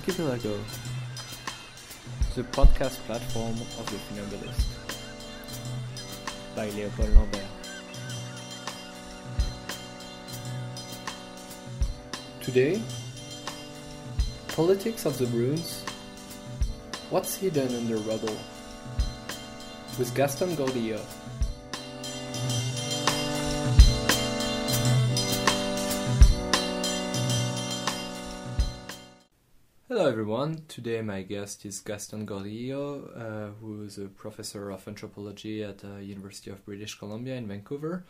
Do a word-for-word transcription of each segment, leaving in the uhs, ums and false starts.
Archipelago, the podcast platform of the Phenomenalist, by Leopold Lambert. Today, politics of the ruins, what's hidden under rubble, with Gaston Gordillo. Hello everyone, today my guest is Gaston Gordillo, uh, who is a professor of anthropology at the uh, University of British Columbia in Vancouver.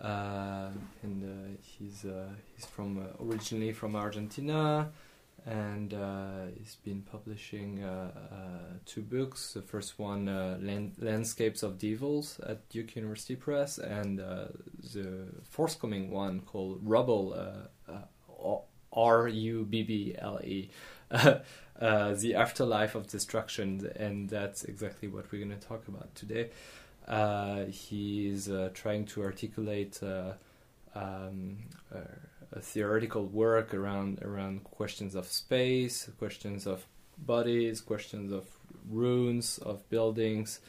Uh, and uh, he's uh, he's from uh, originally from Argentina, and uh, he's been publishing uh, uh, two books. The first one, uh, Land- Landscapes of Devils at Duke University Press, and uh, the forthcoming one called Rubble, uh, uh, R U B B L E. Uh, uh, the afterlife of destruction, and that's exactly what we're going to talk about today. Uh, he is uh, trying to articulate uh, um, uh, a theoretical work around around questions of space, questions of bodies, questions of ruins, of buildings,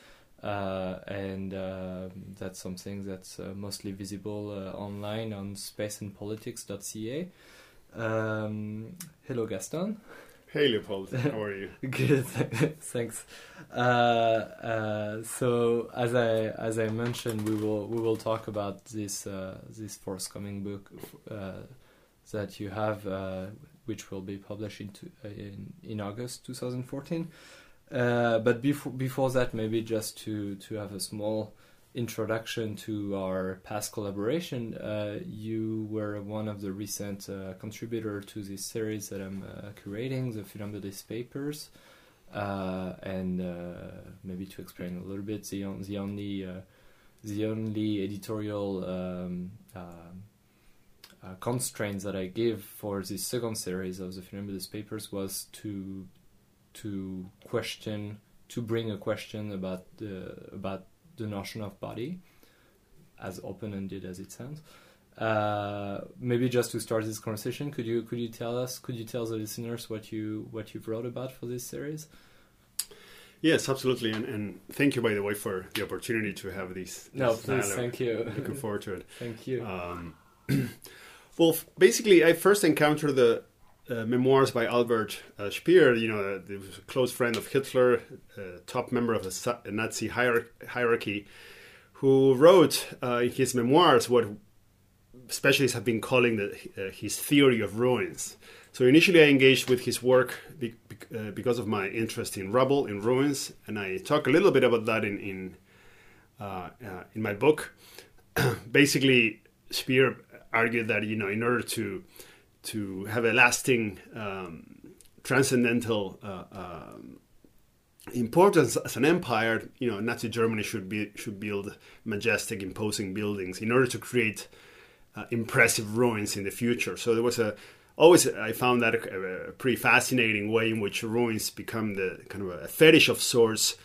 uh, and uh, that's something that's uh, mostly visible uh, online on space and politics dot c a. Um, hello, Gaston. Hey Leopold, how are you? Good, thanks. Uh, uh, so as I as I mentioned, we will we will talk about this uh, this forthcoming book uh, that you have, uh, which will be published in in, in August twenty fourteen. Uh, but before before that, maybe just to, to have a small introduction to our past collaboration. Uh, you were one of the recent uh, contributor to this series that I'm uh, curating, the Firamodis Papers, uh, and uh, maybe to explain a little bit the on, the only uh, the only editorial um, uh, uh, constraints that I give for this second series of the Firamodis Papers was to to question to bring a question about the about the notion of body, as open-ended as it sounds. Uh, maybe just to start this conversation, could you could you tell us, could you tell the listeners what you what you've wrote about for this series? Yes, absolutely, and, and thank you, by the way, for the opportunity to have this. No, this please, dialogue. Thank you. Looking forward to it. Thank you. Um, well, basically, I first encountered the Uh, memoirs by Albert uh, Speer, you know, the, the close friend of Hitler, uh, top member of the Nazi hier- hierarchy, who wrote uh, in his memoirs what specialists have been calling the, uh, his theory of ruins. So initially I engaged with his work be- be- uh, because of my interest in rubble, in ruins, and I talk a little bit about that in, in, uh, uh, in my book. Basically, Speer argued that, you know, in order to to have a lasting um, transcendental uh, uh, importance as an empire, you know, Nazi Germany should be should build majestic, imposing buildings in order to create uh, impressive ruins in the future. So there was a always I found that a, a pretty fascinating way in which ruins become the kind of a fetish of sorts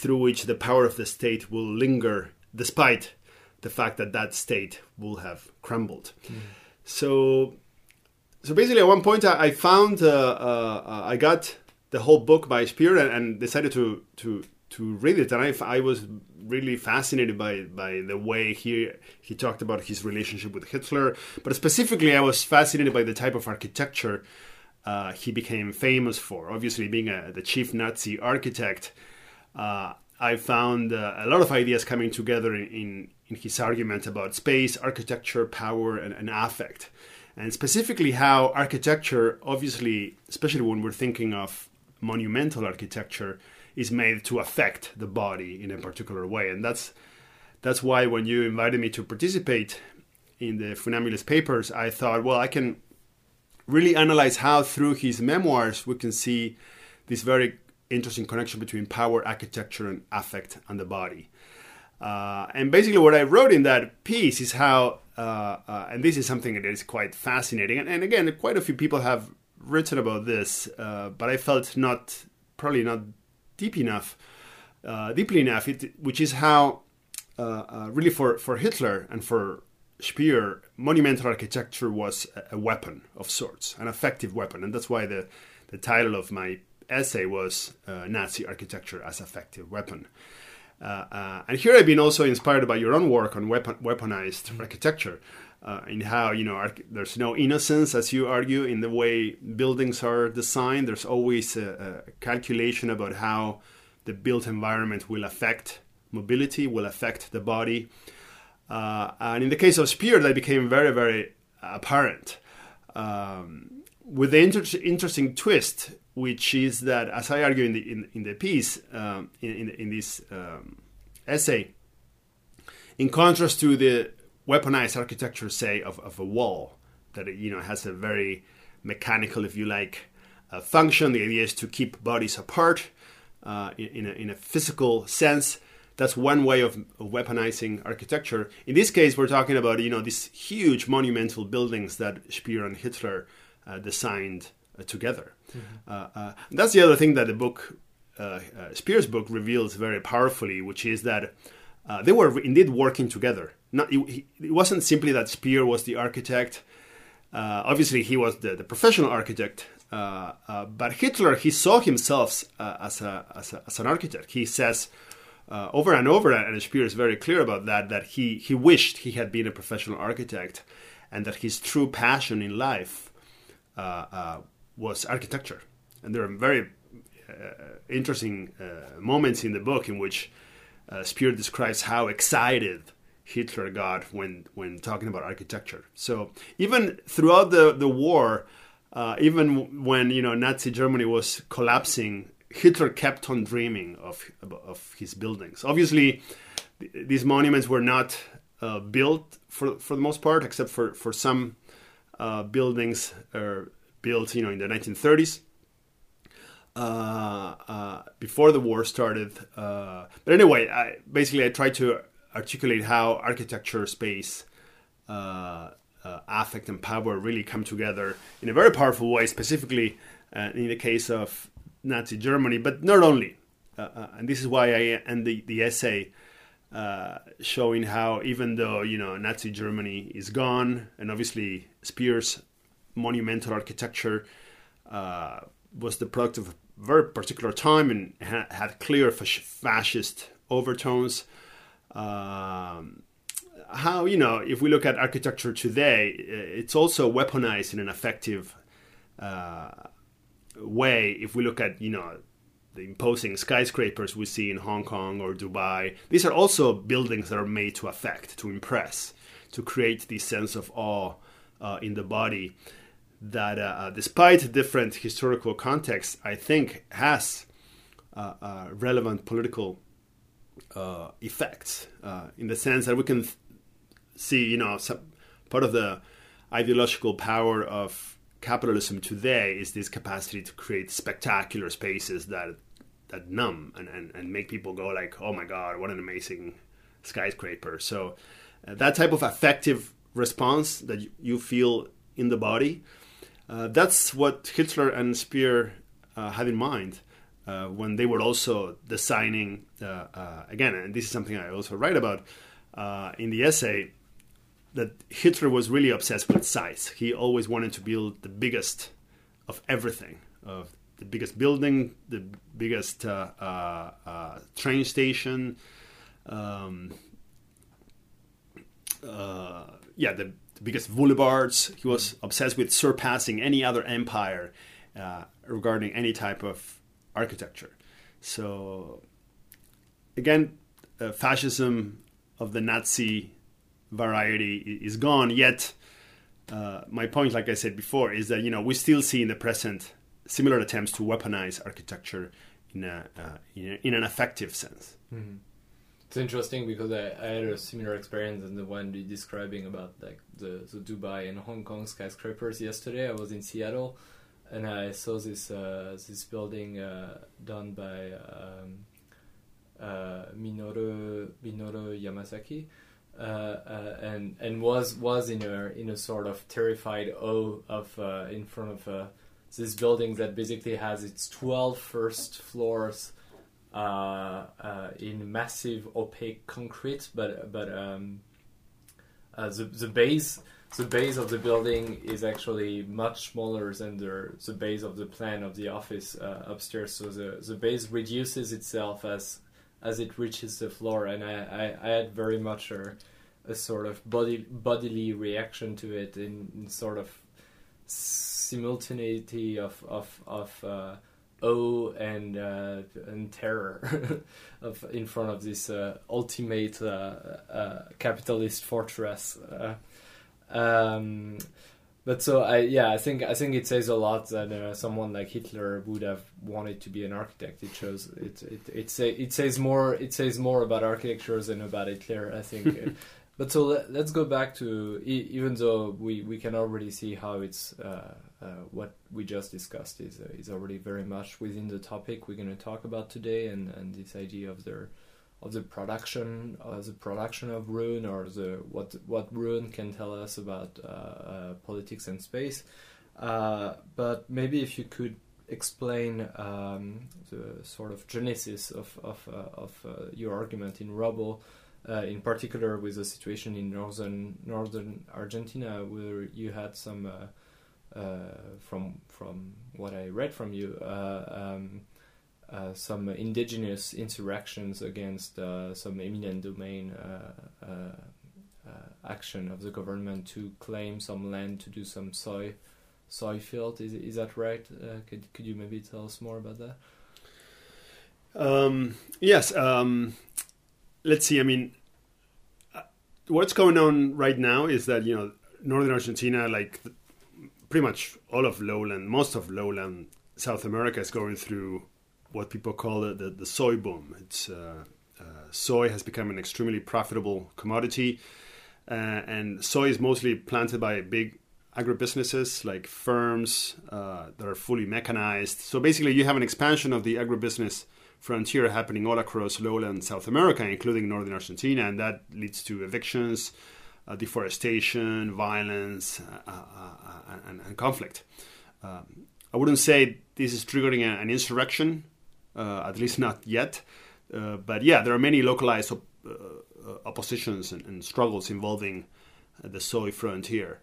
through which the power of the state will linger, despite the fact that that state will have crumbled. Mm. So. So basically, at one point, I found uh, uh, I got the whole book by Speer and, and decided to, to to read it, and I, I was really fascinated by by the way he he talked about his relationship with Hitler, but specifically, I was fascinated by the type of architecture uh, he became famous for. Obviously, being a, the chief Nazi architect, uh, I found uh, a lot of ideas coming together in, in in his argument about space, architecture, power, and, and affect. And specifically how architecture, obviously, especially when we're thinking of monumental architecture, is made to affect the body in a particular way. And that's that's why when you invited me to participate in the Funamulus Papers, I thought, well, I can really analyze how through his memoirs we can see this very interesting connection between power, architecture, and affect and the body. Uh, and basically what I wrote in that piece is how Uh, uh, and this is something that is quite fascinating. And, and again, quite a few people have written about this, uh, but I felt not, probably not deep enough, uh, deeply enough, it, which is how uh, uh, really for, for Hitler and for Speer, monumental architecture was a, a weapon of sorts, an effective weapon. And that's why the, the title of my essay was uh, Nazi Architecture as Effective Weapon. Uh, uh, and here I've been also inspired by your own work on weapon, weaponized mm-hmm. architecture, uh, in how, you know, arch- there's no innocence, as you argue, in the way buildings are designed. There's always a, a calculation about how the built environment will affect mobility, will affect the body. Uh, and in the case of Speer, that became very, very apparent. Um, with the inter- interesting twist, which is that, as I argue in the in, in the piece, um, in, in in this um, essay, in contrast to the weaponized architecture, say, of, of a wall that, you know, has a very mechanical, if you like, uh, function. The idea is to keep bodies apart uh, in in a, in a physical sense. That's one way of weaponizing architecture. In this case, we're talking about, you know, these huge monumental buildings that Speer and Hitler uh, designed uh, together. Mm-hmm. Uh, uh, that's the other thing that the book, uh, uh, Speer's book, reveals very powerfully, which is that uh, they were indeed working together. Not, it, it wasn't simply that Speer was the architect. Uh, obviously, he was the, the professional architect. Uh, uh, but Hitler, he saw himself uh, as, a, as, a, as an architect. He says... Uh, over and over, and Speer is very clear about that, that he, he wished he had been a professional architect, and that his true passion in life uh, uh, was architecture. And there are very uh, interesting uh, moments in the book in which uh, Speer describes how excited Hitler got when, when talking about architecture. So even throughout the, the war, uh, even when, you know, Nazi Germany was collapsing, Hitler kept on dreaming of of his buildings. Obviously, th- these monuments were not uh, built for for the most part, except for for some uh, buildings are built, you know, in the nineteen thirties, uh, uh, before the war started. Uh, but anyway, I, basically, I tried to articulate how architecture, space, uh, uh, affect, and power really come together in a very powerful way, specifically uh, in the case of Nazi Germany, but not only. Uh, uh, and this is why I end the, the essay uh, showing how, even though, you know, Nazi Germany is gone, and obviously Speer's monumental architecture uh, was the product of a very particular time and ha- had clear fash- fascist overtones. Um, how, you know, if we look at architecture today, it's also weaponized in an effective uh way. If we look at, you know, the imposing skyscrapers we see in Hong Kong or Dubai, these are also buildings that are made to affect, to impress, to create this sense of awe uh, in the body that, uh, despite different historical contexts, I think has uh, uh, relevant political uh, effects uh, in the sense that we can th- see, you know, some part of the ideological power of capitalism today is this capacity to create spectacular spaces that that numb and, and, and make people go like, oh my God, what an amazing skyscraper. So uh, that type of affective response that you, you feel in the body, uh, that's what Hitler and Speer uh, had in mind uh, when they were also designing, uh, uh, again, and this is something I also write about uh, in the essay, that Hitler was really obsessed with size. He always wanted to build the biggest of everything, of the biggest building, the biggest uh, uh, uh, train station. Um, uh, yeah, the, the biggest boulevards. He was mm-hmm. obsessed with surpassing any other empire uh, regarding any type of architecture. So, again, uh, fascism of the Nazi variety is gone, yet uh, my point, like I said before, is that, you know, we still see in the present similar attempts to weaponize architecture in a, uh, in, a in an effective sense. Mm-hmm. It's interesting because I, I had a similar experience than the one you're describing about, like, the, the Dubai and Hong Kong skyscrapers. Yesterday I was in Seattle and I saw this uh, this building uh, done by um, uh, Minoru Minoru Yamazaki. Uh, uh, and and was was in a in a sort of terrified awe of uh, in front of uh, this building that basically has its twelve first floors uh, uh, in massive opaque concrete, but but um, uh, the the base the base of the building is actually much smaller than the, the base of the plan of the office uh, upstairs. So the, the base reduces itself as as it reaches the floor, and I, I, I had very much a, a sort of body, bodily reaction to it in, in sort of simultaneity of of of uh, awe and uh, and terror of in front of this uh, ultimate uh, uh, capitalist fortress. Uh, um, but so I yeah I think I think it says a lot that uh, someone like Hitler would have wanted to be an architect. It shows it it it, say, it says more it says more about architecture than about Hitler, I think. But so let, let's go back to, even though we, we can already see how it's uh, uh, what we just discussed is uh, is already very much within the topic we're going to talk about today, and, and this idea of the of the production uh, the production of ruin, or the what what ruin can tell us about uh, uh, politics and space. Uh, but maybe if you could explain um, the sort of genesis of of uh, of uh, your argument in Rubble. Uh, in particular, with the situation in northern northern Argentina, where you had some, uh, uh, from from what I read from you, uh, um, uh, some indigenous insurrections against uh, some eminent domain uh, uh, uh, action of the government to claim some land to do some soy soy field. Is is that right? Uh, could could you maybe tell us more about that? Um, yes. Um... Let's see. I mean, what's going on right now is that, you know, northern Argentina, like pretty much all of lowland, most of lowland South America, is going through what people call the the, the soy boom. It's uh, uh, soy has become an extremely profitable commodity, uh, and soy is mostly planted by big agribusinesses, like firms uh, that are fully mechanized. So basically, you have an expansion of the agribusiness frontier happening all across lowland South America, including northern Argentina, and that leads to evictions, uh, deforestation, violence, uh, uh, uh, and, and conflict. Um, I wouldn't say this is triggering a, an insurrection, uh, at least not yet. Uh, but yeah, there are many localized op- uh, oppositions and, and struggles involving the soy frontier.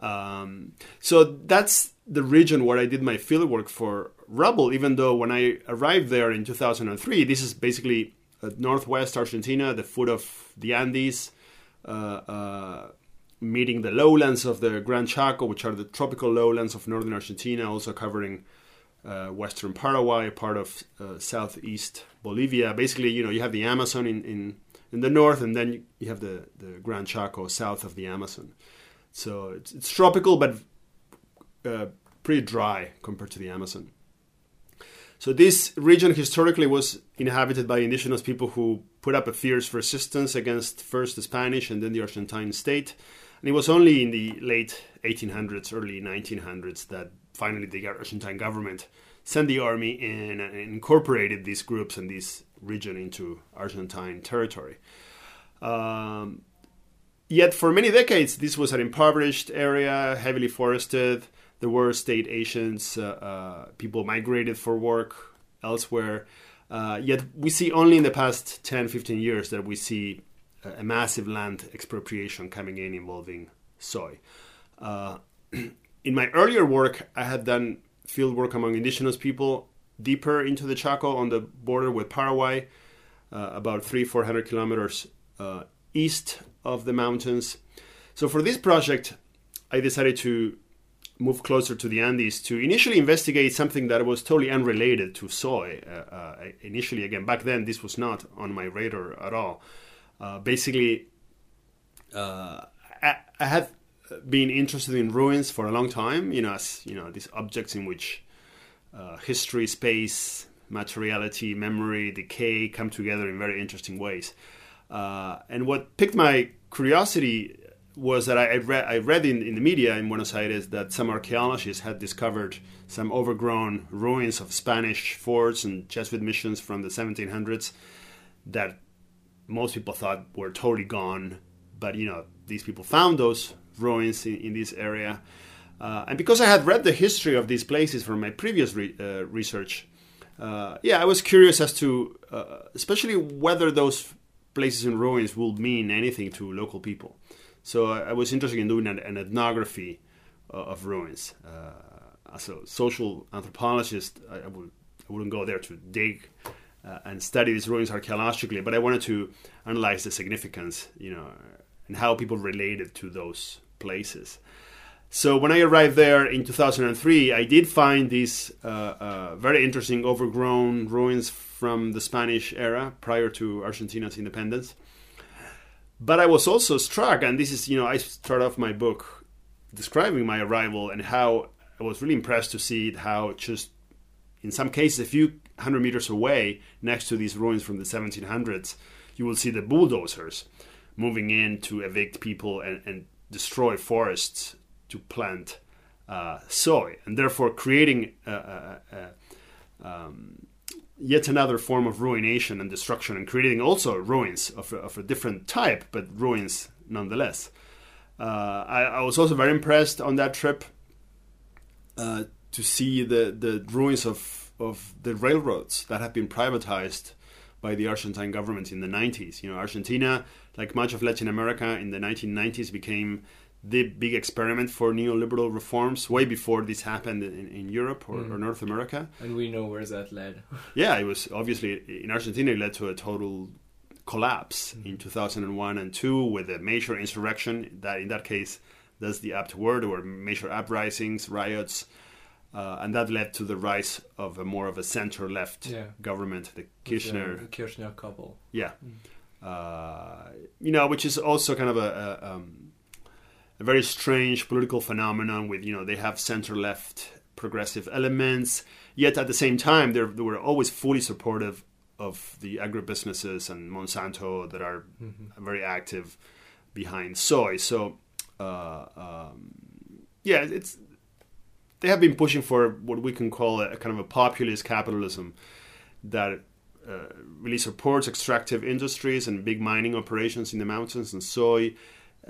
Um, so that's the region where I did my fieldwork for Rubble, even though when I arrived there in two thousand three, this is basically northwest Argentina, the foot of the Andes, uh, uh, meeting the lowlands of the Gran Chaco, which are the tropical lowlands of northern Argentina, also covering uh, western Paraguay, part of uh, southeast Bolivia. Basically, you know, you have the Amazon in, in, in the north, and then you have the, the Gran Chaco south of the Amazon. So it's, it's tropical, but uh, pretty dry compared to the Amazon. So this region historically was inhabited by indigenous people who put up a fierce resistance against first the Spanish and then the Argentine state. And it was only in the late eighteen hundreds, early nineteen hundreds, that finally the Argentine government sent the army in and incorporated these groups and this region into Argentine territory. Um, yet for many decades, this was an impoverished area, heavily forested. There were state agents, uh, uh, people migrated for work elsewhere. Uh, yet we see only in the past ten, fifteen years that we see a, a massive land expropriation coming in involving soy. Uh, in my earlier work, I had done field work among indigenous people deeper into the Chaco on the border with Paraguay, uh, about three, four hundred kilometers uh, east of the mountains. So for this project, I decided to move closer to the Andes to initially investigate something that was totally unrelated to soy. Uh, uh, initially, again, back then, this was not on my radar at all. Uh, basically, uh, I, I had been interested in ruins for a long time, you know, as, you know, these objects in which uh, history, space, materiality, memory, decay come together in very interesting ways. Uh, and what piqued my curiosity was that I read, I read in, in the media in Buenos Aires that some archaeologists had discovered some overgrown ruins of Spanish forts and Jesuit missions from the seventeen hundreds that most people thought were totally gone. But, you know, these people found those ruins in, in this area. Uh, and because I had read the history of these places from my previous re, uh, research, uh, yeah, I was curious as to, uh, especially whether those places in ruins will mean anything to local people. So I, I was interested in doing an, an ethnography uh, of ruins. Uh, as a social anthropologist, I, I, would, I wouldn't go there to dig uh, and study these ruins archaeologically, but I wanted to analyze the significance, you know, and how people related to those places. So when I arrived there in two thousand three, I did find these uh, uh, very interesting overgrown ruins from the Spanish era prior to Argentina's independence. But I was also struck, and this is, you know, I start off my book describing my arrival and how I was really impressed to see how just, in some cases, a few hundred meters away, next to these ruins from the seventeen hundreds, you will see the bulldozers moving in to evict people and, and destroy forests to plant uh, soy, and therefore creating uh, uh, uh, um, yet another form of ruination and destruction, and creating also ruins of, of a different type, but ruins nonetheless. Uh, I, I was also very impressed on that trip uh, to see the, the ruins of, of the railroads that have been privatized by the Argentine government in the nineties. You know, Argentina, like much of Latin America in the nineteen nineties, became the big experiment for neoliberal reforms way before this happened in, in Europe or, mm. or North America. And we know where that led. Yeah, it was obviously in Argentina, it led to a total collapse mm. in two thousand one and two with a major insurrection. That in that case, that's the apt word, or major uprisings, riots. Uh, and that led to the rise of a more of a center-left yeah. government, the Kirchner. The, the Kirchner couple. Yeah. Mm. Uh, you know, which is also kind of a... a um, a very strange political phenomenon with, you know, they have center-left progressive elements, yet at the same time, they were always fully supportive of the agribusinesses and Monsanto that are mm-hmm. very active behind soy. So, uh, um, yeah, it's they have been pushing for what we can call a, a kind of a populist capitalism that uh, really supports extractive industries and big mining operations in the mountains and soy.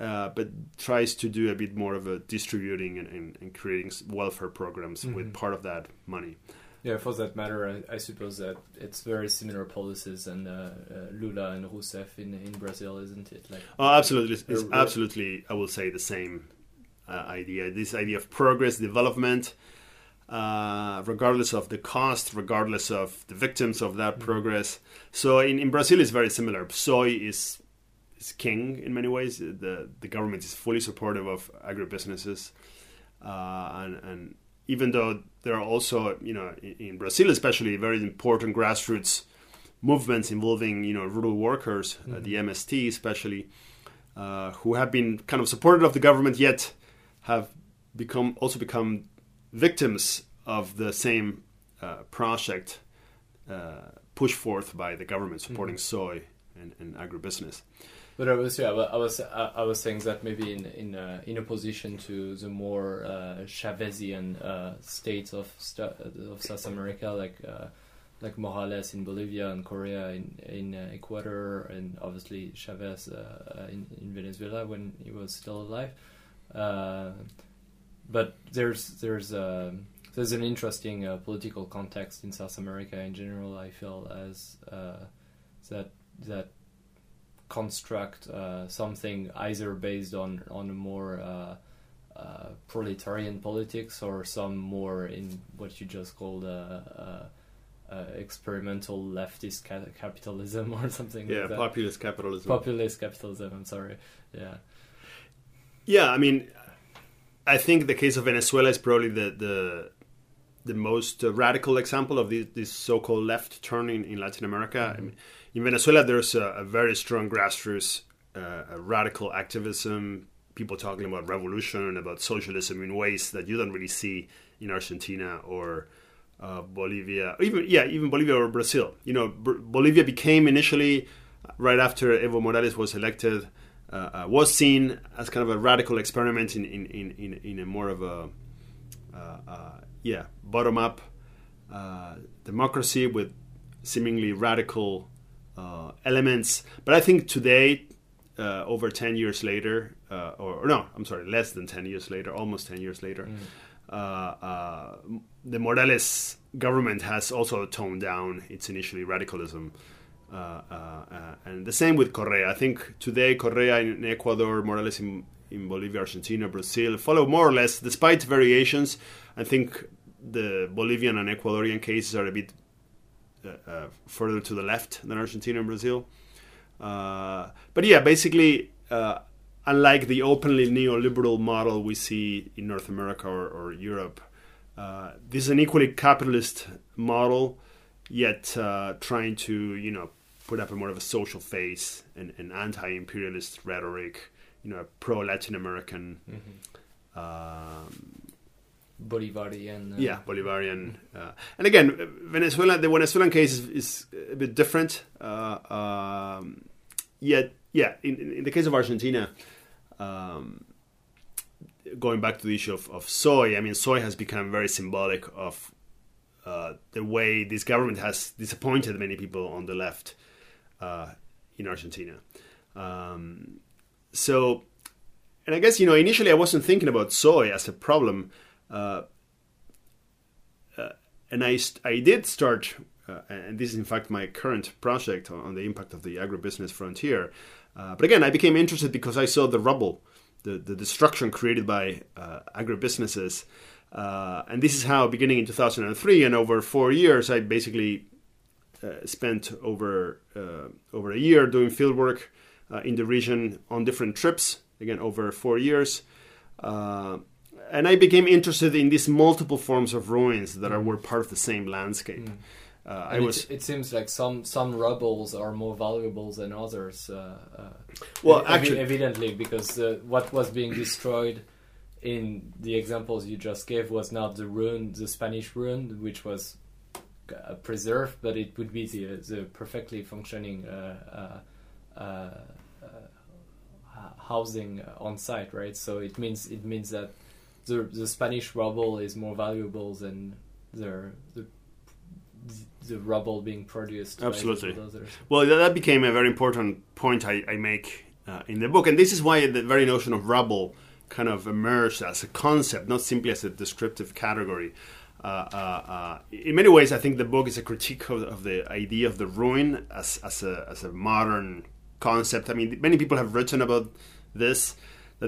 Uh, but tries to do a bit more of a distributing and, and, and creating welfare programs mm-hmm. with part of that money. Yeah, for that matter, I, I suppose that it's very similar policies and uh, uh, Lula and Rousseff in, in Brazil, isn't it? Like, oh, absolutely. Like, it's, it's absolutely, I will say, the same uh, idea. This idea of progress, development, uh, regardless of the cost, regardless of the victims of that mm-hmm. progress. So in, in Brazil, it's very similar. Soy is... is king in many ways. The the government is fully supportive of agribusinesses, uh, and and even though there are also, you know, in, in Brazil especially, very important grassroots movements involving, you know, rural workers, mm-hmm. uh, the M S T especially, uh, who have been kind of supportive of the government yet have become also become victims of the same uh, project uh, pushed forth by the government supporting mm-hmm. soy and, and agribusiness. But I was, yeah, I was, I was saying that maybe in in uh, in opposition to the more uh, Chavezian uh, states of of South America, like uh, like Morales in Bolivia and Correa in in uh, Ecuador, and obviously Chavez uh, in in Venezuela when he was still alive. Uh, but there's there's uh, there's an interesting uh, political context in South America in general. I feel as uh, that that. construct uh, something either based on, on a more uh, uh, proletarian politics or some more in what you just called uh, uh, uh, experimental leftist ca- capitalism or something yeah, like that. Yeah, populist capitalism. Populist capitalism, I'm sorry. Yeah. Yeah, I mean, I think the case of Venezuela is probably the the, the most radical example of this, this so-called left turn in, in Latin America. Mm-hmm. I mean, in Venezuela, there's a, a very strong grassroots, uh, a radical activism, people talking about revolution, about socialism in ways that you don't really see in Argentina or uh, Bolivia, or even yeah, even Bolivia or Brazil. You know, B- Bolivia became initially, right after Evo Morales was elected, uh, uh, was seen as kind of a radical experiment in in, in, in, in a more of a uh, uh, yeah bottom-up uh, democracy with seemingly radical Uh, elements, but I think today, uh, over ten years later, uh, or, or no, I'm sorry, less than ten years later, almost ten years later, mm. uh, uh, the Morales government has also toned down its initially radicalism Uh, uh, uh, and the same with Correa. I think today Correa in Ecuador, Morales in, in Bolivia, Argentina, Brazil, follow more or less, despite variations. I think the Bolivian and Ecuadorian cases are a bit uh, uh, further to the left than Argentina and Brazil. Uh, but yeah, basically, uh, unlike the openly neoliberal model we see in North America or, or Europe, uh, this is an equally capitalist model, yet uh, trying to, you know, put up a more of a social face and an anti-imperialist rhetoric, you know, a pro-Latin American, mm-hmm. um, Bolivarian. Uh, yeah, Bolivarian. Uh, and again, Venezuela, the Venezuelan case is, is a bit different. Uh, um, yet, yeah, in, in the case of Argentina, um, going back to the issue of, of soy, I mean, soy has become very symbolic of uh, the way this government has disappointed many people on the left uh, in Argentina. Um, so, and I guess, you know, initially I wasn't thinking about soy as a problem. Uh, uh, and I, st- I did start, uh, and this is in fact my current project on, on the impact of the agribusiness frontier. Uh, but again, I became interested because I saw the rubble, the, the destruction created by uh, agribusinesses. Uh, and this is how, beginning in two thousand three and over four years, I basically uh, spent over uh, over a year doing fieldwork uh, in the region on different trips, again, over four years. Uh, And I became interested in these multiple forms of ruins that are were part of the same landscape. Mm. Uh, I was. It, it seems like some some rubbles are more valuable than others. Uh, uh, well, evi- actually, evidently, because uh, what was being destroyed in the examples you just gave was not the ruin, the Spanish ruin, which was uh, preserved, but it would be the the perfectly functioning uh, uh, uh, uh, housing on site, right? So it means it means that. The, the Spanish rubble is more valuable than the the, the rubble being produced. Absolutely. By others. Well, that became a very important point I, I make uh, in the book. And this is why the very notion of rubble kind of emerged as a concept, not simply as a descriptive category. Uh, uh, uh, in many ways, I think the book is a critique of, of the idea of the ruin as, as, a, as a modern concept. I mean, many people have written about this.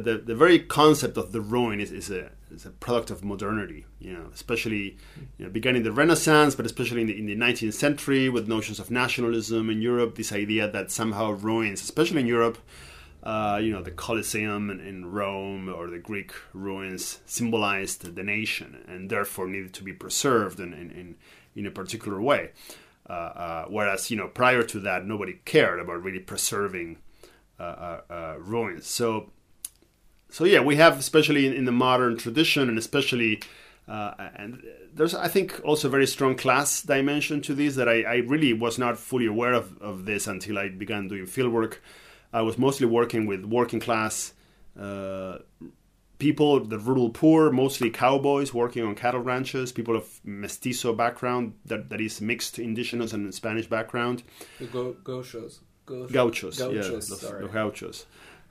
The, the very concept of the ruin is, is, a, is a product of modernity, you know, especially you know, began in the Renaissance, but especially in the, in the nineteenth century with notions of nationalism in Europe, this idea that somehow ruins, especially in Europe, uh, you know, the Colosseum in, in Rome or the Greek ruins symbolized the nation and therefore needed to be preserved in, in, in, in a particular way. Uh, uh, whereas, you know, prior to that, nobody cared about really preserving uh, uh, uh, ruins. So... So yeah, we have, especially in, in the modern tradition, and especially, uh, and there's, I think, also a very strong class dimension to this that I, I really was not fully aware of, of this until I began doing fieldwork. I was mostly working with working class uh, people, the rural poor, mostly cowboys working on cattle ranches, people of mestizo background, that, that is mixed indigenous and Spanish background. The go- gauchos. Gauchos. Gauchos, yeah, los, los gauchos.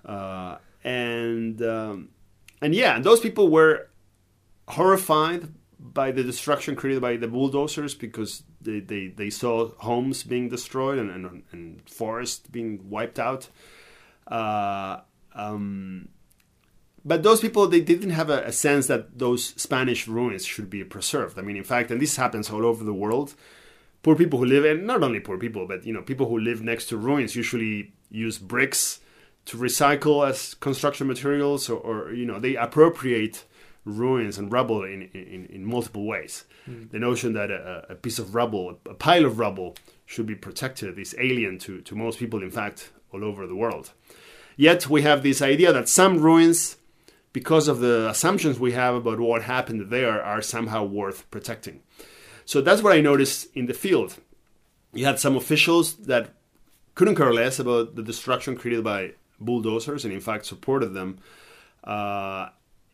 Uh, And um, and yeah, those people were horrified by the destruction created by the bulldozers because they, they, they saw homes being destroyed and, and, and forests being wiped out. Uh, um, but those people, they didn't have a, a sense that those Spanish ruins should be preserved. I mean, in fact, and this happens all over the world, poor people who live, and not only poor people, but, you know, people who live next to ruins usually use bricks to recycle as construction materials, or, or you know, they appropriate ruins and rubble in, in, in multiple ways. Mm. The notion that a, a piece of rubble, a pile of rubble, should be protected is alien to, to most people, in fact, all over the world. Yet we have this idea that some ruins, because of the assumptions we have about what happened there, are somehow worth protecting. So that's what I noticed in the field. You had some officials that couldn't care less about the destruction created by bulldozers and in fact supported them, uh,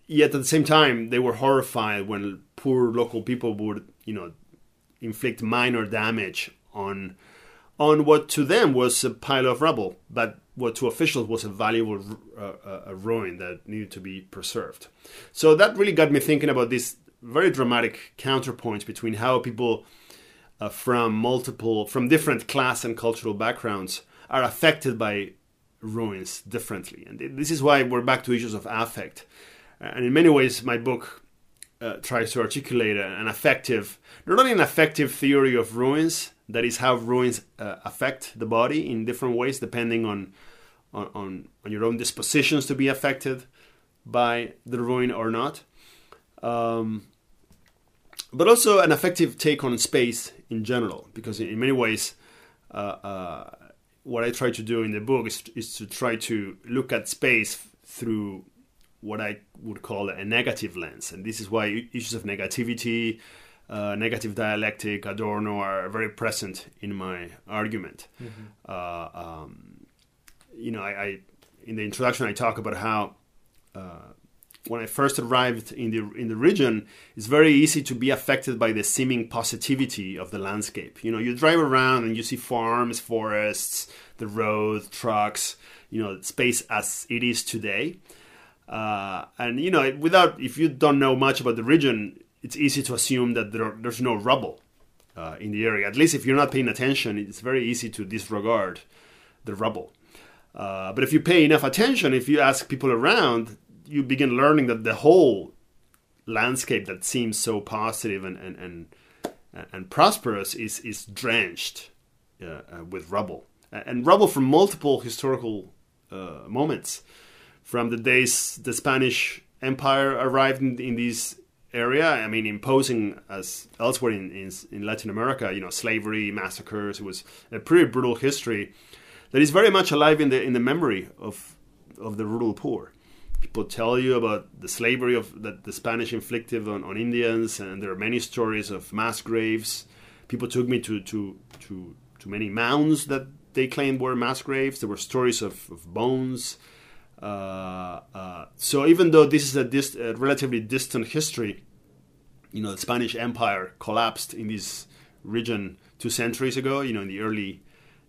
yet at the same time they were horrified when poor local people would, you know, inflict minor damage on on what to them was a pile of rubble, but what to officials was a valuable uh, a ruin that needed to be preserved. So that really got me thinking about this very dramatic counterpoint between how people uh, from multiple, from different class and cultural backgrounds are affected by ruins differently. And this is why we're back to issues of affect. And in many ways, my book uh, tries to articulate an affective, not only an affective theory of ruins, that is how ruins uh, affect the body in different ways, depending on, on on on your own dispositions to be affected by the ruin or not. Um, but also an affective take on space in general, because in many ways, uh, uh, what I try to do in the book is, is to try to look at space through what I would call a negative lens. And this is why issues of negativity, Uh, negative dialectic, Adorno are very present in my argument. Mm-hmm. Uh, um, you know, I, I in the introduction I talk about how uh, when I first arrived in the in the region, it's very easy to be affected by the seeming positivity of the landscape. You know, you drive around and you see farms, forests, the road, trucks. You know, space as it is today, uh, and you know, without if you don't know much about the region, it's easy to assume that there are, there's no rubble uh, in the area. At least if you're not paying attention, it's very easy to disregard the rubble. Uh, but if you pay enough attention, if you ask people around, you begin learning that the whole landscape that seems so positive and and, and, and prosperous is, is drenched uh, with rubble. And rubble from multiple historical uh, moments. From the days the Spanish Empire arrived in, in these area, I mean, imposing as elsewhere in, in in Latin America, you know, slavery, massacres. It was a pretty brutal history that is very much alive in the in the memory of of the rural poor. People tell you about the slavery of that the Spanish inflicted on, on Indians, and there are many stories of mass graves. People took me to to to, to many mounds that they claimed were mass graves. There were stories of, of bones. Uh, uh, so even though this is a, dist- a relatively distant history, you know, the Spanish Empire collapsed in this region two centuries ago, you know, in the early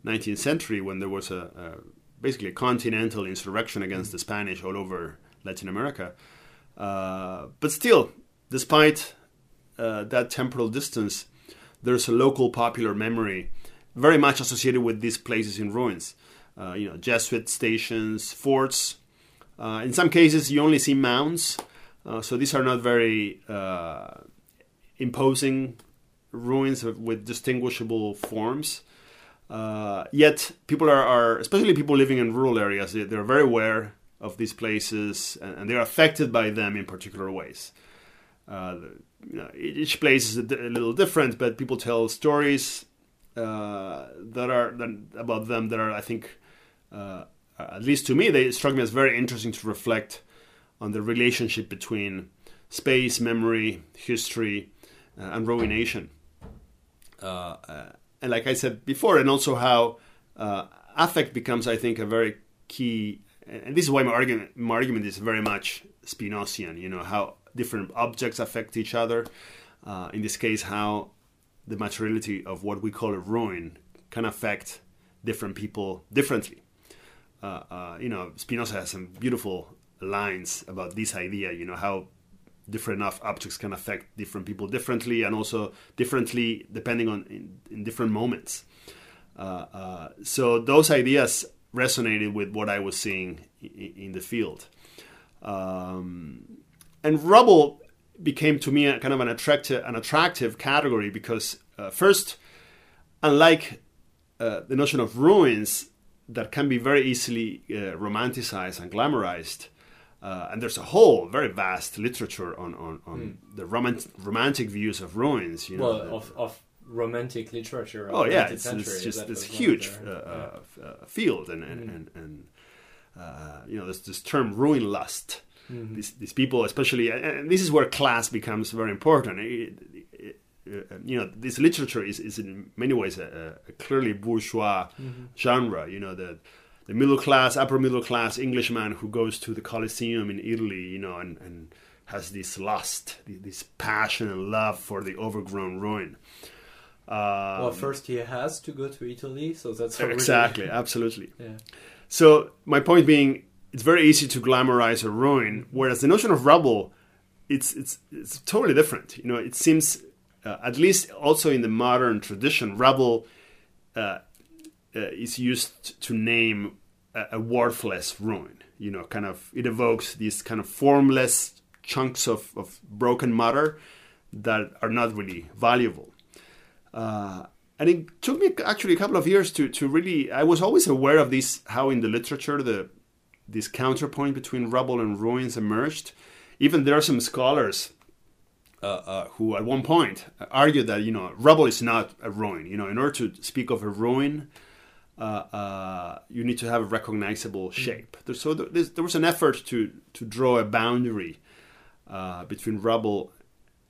nineteenth century, when there was a, a basically a continental insurrection against the Spanish all over Latin America. Uh, but still, despite uh, that temporal distance, there's a local popular memory very much associated with these places in ruins. Uh, you know, Jesuit stations, forts. Uh, in some cases, you only see mounds. Uh, so these are not very uh, imposing ruins with distinguishable forms. Uh, yet people are, are, especially people living in rural areas, they, they're very aware of these places, and, and they're affected by them in particular ways. Uh, you know, each place is a, d- a little different, but people tell stories uh, that are that, about them that are, I think, Uh, at least to me, they struck me as very interesting to reflect on the relationship between space, memory, history, uh, and ruination. Uh, uh, and like I said before, and also how uh, affect becomes, I think, a very key, and this is why my argument, my argument is very much Spinozian, you know, how different objects affect each other. Uh, in this case, how the materiality of what we call a ruin can affect different people differently. Uh, uh, you know, Spinoza has some beautiful lines about this idea, you know, how different enough objects can affect different people differently, and also differently depending on in, in different moments. Uh, uh, so those ideas resonated with what I was seeing in, in the field. Um, and rubble became to me a, kind of an attractive, an attractive category because uh, first, unlike uh, the notion of ruins, that can be very easily uh, romanticized and glamorized. Uh, and there's a whole very vast literature on, on, on mm. the romant- romantic views of ruins. You well, know, of, of romantic literature. Of oh, yeah, it's, it's just this huge uh, uh, yeah. uh, field. And, and, mm. and, and uh, you know, there's this term ruin lust. Mm-hmm. These, these people especially, and this is where class becomes very important. It, it, You know, this literature is, is in many ways a, a clearly bourgeois mm-hmm. genre. You know, the the middle class, upper middle class Englishman who goes to the Colosseum in Italy, you know, and, and has this lust, this passion and love for the overgrown ruin. Um, well, first he has to go to Italy, so that's already... exactly, absolutely. Yeah. So my point being, it's very easy to glamorize a ruin, whereas the notion of rubble, it's it's it's totally different. You know, it seems uh, at least also in the modern tradition, rubble uh, uh, is used to name a, a worthless ruin. You know, kind of, it evokes these kind of formless chunks of, of broken matter that are not really valuable. Uh, and it took me actually a couple of years to, to really, I was always aware of this, how in the literature, the this counterpoint between rubble and ruins emerged. Even there are some scholars uh, uh, who at one point argued that, you know, rubble is not a ruin. You know, in order to speak of a ruin, uh, uh, you need to have a recognizable shape. So there was an effort to, to draw a boundary uh, between rubble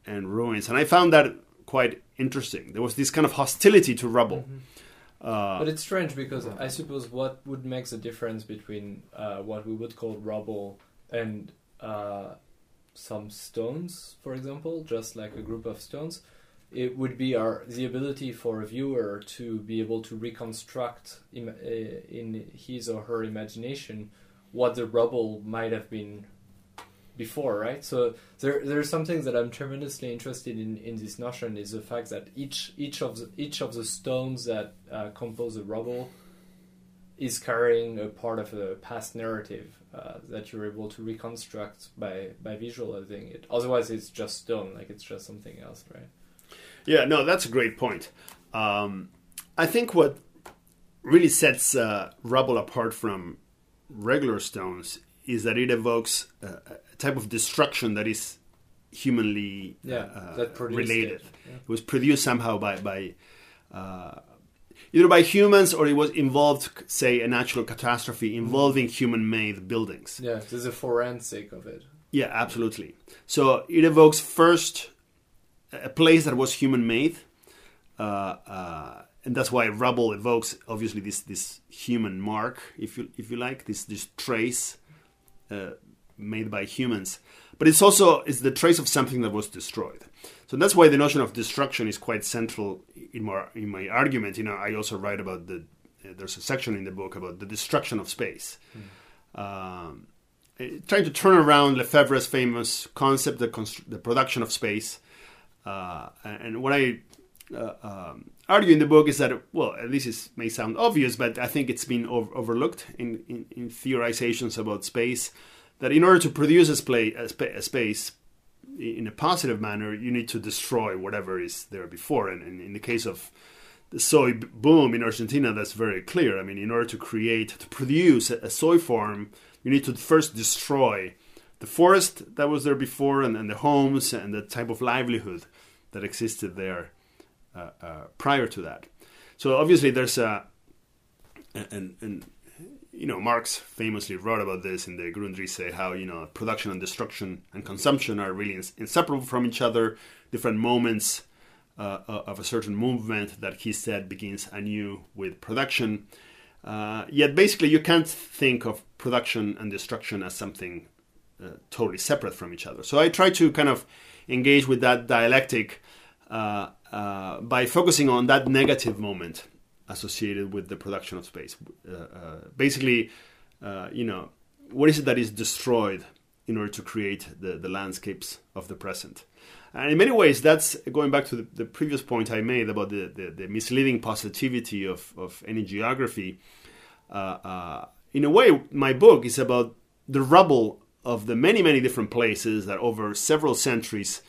and ruins. And I found that quite interesting. There was this kind of hostility to rubble. Mm-hmm. Uh, but it's strange because I suppose what would make the difference between uh, what we would call rubble and uh, some stones, for example, just like a group of stones, it would be our the ability for a viewer to be able to reconstruct im- in his or her imagination what the rubble might have been before, right? So there, there's something that I'm tremendously interested in in this notion is the fact that each each of the, each of the stones that uh, compose the rubble is carrying a part of a past narrative uh, that you're able to reconstruct by by visualizing it. Otherwise, it's just stone, like it's just something else, right? Yeah, no, that's a great point. Um, I think what really sets uh, rubble apart from regular stones is that it evokes a, a type of destruction that is humanly yeah, uh, that related. It. Yeah. It was produced somehow by, by uh, either by humans or it was involved, say, a natural catastrophe involving mm. human-made buildings. Yeah, there's a forensic of it. Yeah, absolutely. So it evokes first a place that was human-made, uh, uh, and that's why rubble evokes obviously this this human mark, if you if you like, this this trace. Uh, made by humans, but it's also it's the trace of something that was destroyed. So that's why the notion of destruction is quite central in my in my argument. You know, I also write about the uh, there's a section in the book about the destruction of space, mm. um, trying to turn around Lefebvre's famous concept, the constr- the production of space. Uh, and what I uh, um, argue in the book is that, well, this is, may sound obvious, but I think it's been over, overlooked in, in, in theorizations about space, that in order to produce a, sp- a, sp- a space in a positive manner, you need to destroy whatever is there before. And, and in the case of the soy boom in Argentina, that's very clear. I mean, in order to create, to produce a, a soy farm, you need to first destroy the forest that was there before and, and the homes and the type of livelihood that existed there. Uh, uh, prior to that. So obviously there's a, and, and you know, Marx famously wrote about this in the Grundrisse, how, you know, production and destruction and consumption are really inseparable from each other, different moments uh, of a certain movement that he said begins anew with production. Uh, yet basically you can't think of production and destruction as something uh, totally separate from each other. So I try to kind of engage with that dialectic uh, Uh, by focusing on that negative moment associated with the production of space. Uh, uh, basically, uh, you know, what is it that is destroyed in order to create the, the landscapes of the present? And in many ways, that's going back to the, the previous point I made about the, the, the misleading positivity of, of any geography. Uh, uh, in a way, my book is about the rubble of the many, many different places that over several centuries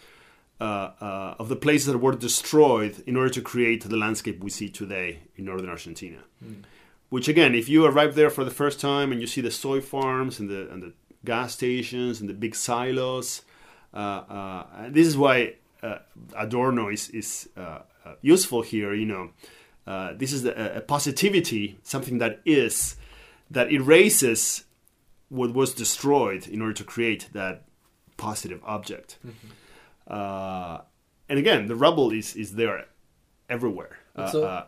Uh, uh, of the places that were destroyed in order to create the landscape we see today in northern Argentina. Mm. Which again, if you arrive there for the first time and you see the soy farms and the and the gas stations and the big silos, uh, uh, this is why uh, Adorno is, is uh, useful here. You know, uh, this is a, a positivity, something that is, that erases what was destroyed in order to create that positive object. Mm-hmm. Uh, and again, the rubble is, is there everywhere. Uh, so, uh,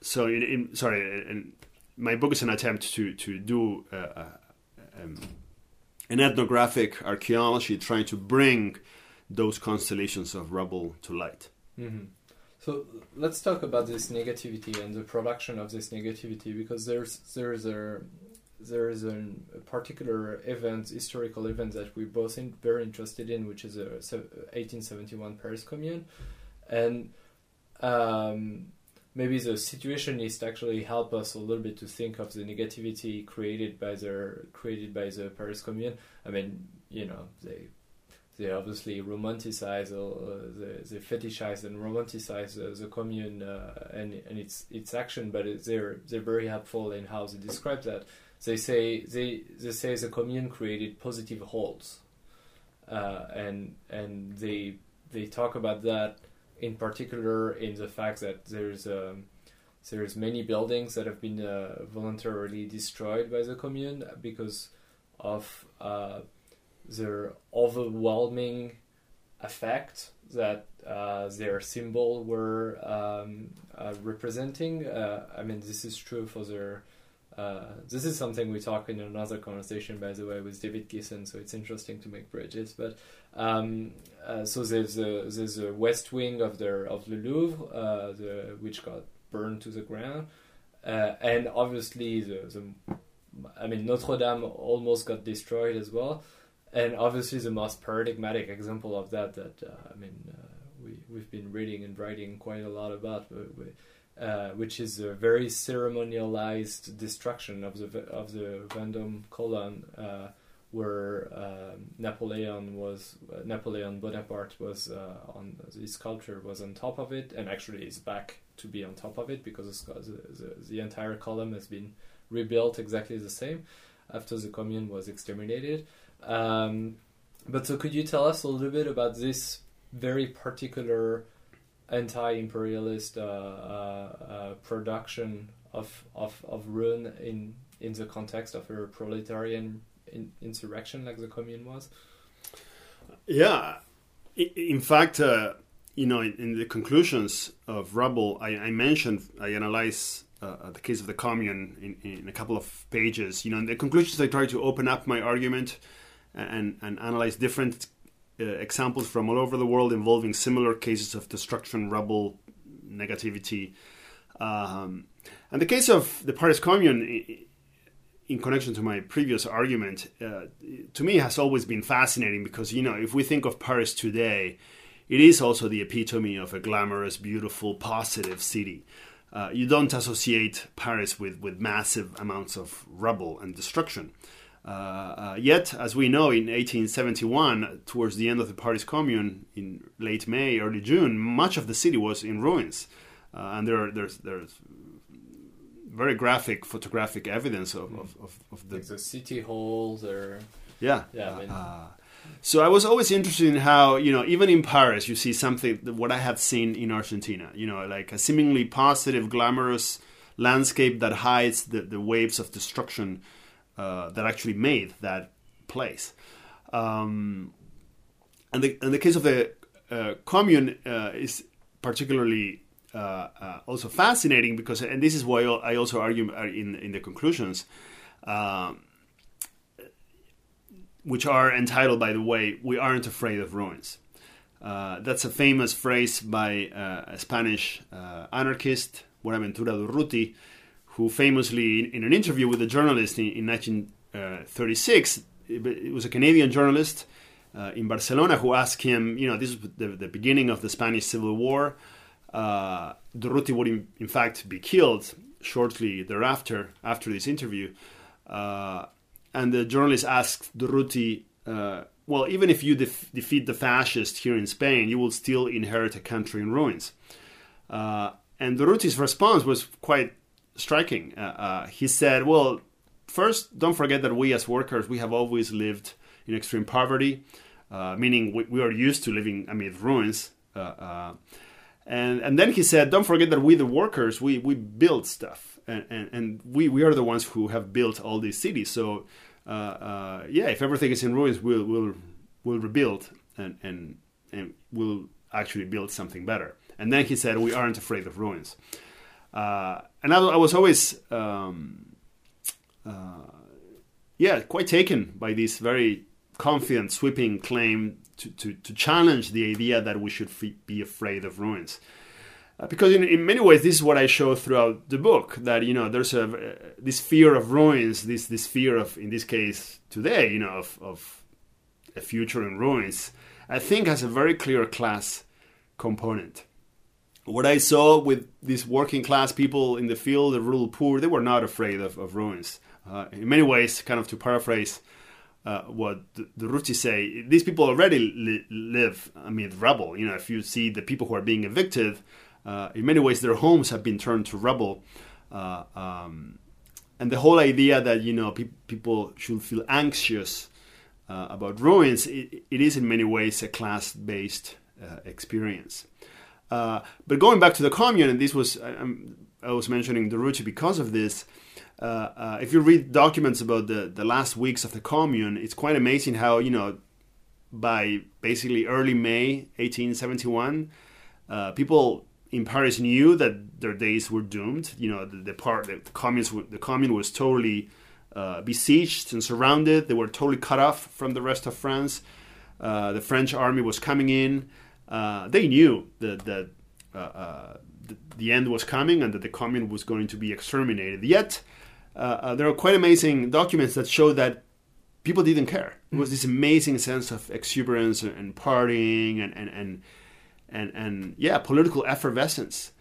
so in, in, sorry, in, my book is an attempt to to do uh, uh, um, an ethnographic archaeology, trying to bring those constellations of rubble to light. Mm-hmm. So let's talk about this negativity and the production of this negativity, because there's there is a there is a particular event, historical event, that we're both in, very interested in, which is the eighteen seventy-one Paris Commune. And um, maybe the situationists actually help us a little bit to think of the negativity created by the created by the Paris Commune. I mean, you know, they they obviously romanticize, uh, they, they fetishize and romanticize uh, the Commune uh, and and its its action, but they're they're very helpful in how they describe that. They say they they say the Commune created positive holds, uh, and and they they talk about that. In particular, in the fact that there's um, there's many buildings that have been uh, voluntarily destroyed by the Commune because of uh, their overwhelming effect that uh, their symbol were um, uh, representing. Uh, I mean, this is true for their. Uh, this is something we talk in another conversation, by the way, with David Gisson, so it's interesting to make bridges. But um, uh, so there's a, there's a west wing of the of the Louvre, uh, the, which got burned to the ground, uh, and obviously the, the I mean Notre Dame almost got destroyed as well, and obviously the most paradigmatic example of that that uh, I mean uh, we we've been reading and writing quite a lot about. But we, Uh, which is a very ceremonialized destruction of the of the Vendôme column, uh, where uh, Napoleon was uh, Napoleon Bonaparte was uh, on his sculpture was on top of it, and actually is back to be on top of it because the the, the entire column has been rebuilt exactly the same after the Commune was exterminated. Um, but so, could you tell us a little bit about this very particular anti-imperialist uh, uh, uh, production of of of ruin in in the context of a proletarian in, insurrection like the Commune was? Yeah, in fact, uh, you know, in, in the conclusions of Rubble, I, I mentioned I analyze uh, the case of the Commune in, in a couple of pages. You know, in the conclusions, I try to open up my argument and and analyze different Uh, examples from all over the world involving similar cases of destruction, rubble, negativity. Um, and the case of the Paris Commune, in connection to my previous argument, uh, to me has always been fascinating because, you know, if we think of Paris today, it is also the epitome of a glamorous, beautiful, positive city. Uh, you don't associate Paris with, with massive amounts of rubble and destruction. Uh, uh, yet, as we know, in eighteen seventy-one, towards the end of the Paris Commune, in late May, early June, much of the city was in ruins, uh, and there, there's, there's very graphic photographic evidence of of, of, of the, like the city halls, or yeah, yeah. I mean... uh, so I was always interested in how, you know, even in Paris, you see something what I had seen in Argentina, you know, like a seemingly positive, glamorous landscape that hides the, the waves of destruction. Uh, that actually made that place, um, and the and the case of the uh, Commune uh, is particularly uh, uh, also fascinating because, and this is why I also argue in in the conclusions, um, which are entitled, by the way, "We aren't afraid of ruins." Uh, that's a famous phrase by uh, a Spanish uh, anarchist, Buenaventura Durruti, who famously, in an interview with a journalist in, in nineteen thirty-six, it was a Canadian journalist uh, in Barcelona who asked him, you know, this is the, the beginning of the Spanish Civil War. Uh, Durruti would, in, in fact, be killed shortly thereafter, after this interview. Uh, and the journalist asked Durruti, uh, well, even if you def- defeat the fascists here in Spain, you will still inherit a country in ruins. Uh, and Durruti's response was quite striking. Uh, uh, he said, well, first, don't forget that we as workers, we have always lived in extreme poverty, uh, meaning we, we are used to living amid ruins. Uh, uh, and and then he said, don't forget that we, the workers, we, we build stuff. And, and, and we, we are the ones who have built all these cities. So, uh, uh, yeah, if everything is in ruins, we'll, we'll, we'll rebuild and, and, and we'll actually build something better. And then he said, we aren't afraid of ruins. Uh, and I, I was always, um, uh, yeah, quite taken by this very confident, sweeping claim to, to, to challenge the idea that we should f- be afraid of ruins. Uh, because in, in many ways, this is what I show throughout the book, that, you know, there's a, uh, this fear of ruins, this this fear of, in this case today, you know, of, of a future in ruins, I think has a very clear class component. what I saw with these working class people in the field, the rural poor, they were not afraid of, of ruins. Uh, in many ways, kind of to paraphrase uh, what the, the Durruti say, these people already li- live amid rubble. You know, if you see the people who are being evicted, uh, in many ways their homes have been turned to rubble. Uh, um, and the whole idea that, you know, pe- people should feel anxious uh, about ruins, it, it is in many ways a class-based uh, experience. Uh, but going back to the commune, and this was, I, I was mentioning Durruti because of this, uh, uh, if you read documents about the, the last weeks of the commune, it's quite amazing how, you know, by basically early May eighteen seventy-one, uh, people in Paris knew that their days were doomed. You know, the, the part the, the communes were, the commune was totally uh, besieged and surrounded. They were totally cut off from the rest of France. Uh, the French army was coming in. Uh, they knew that, that uh, uh, the, the end was coming and that the commune was going to be exterminated. Yet uh, uh, there are quite amazing documents that show that people didn't care. It was this amazing sense of exuberance and, and partying and and. and And, and yeah, political effervescence.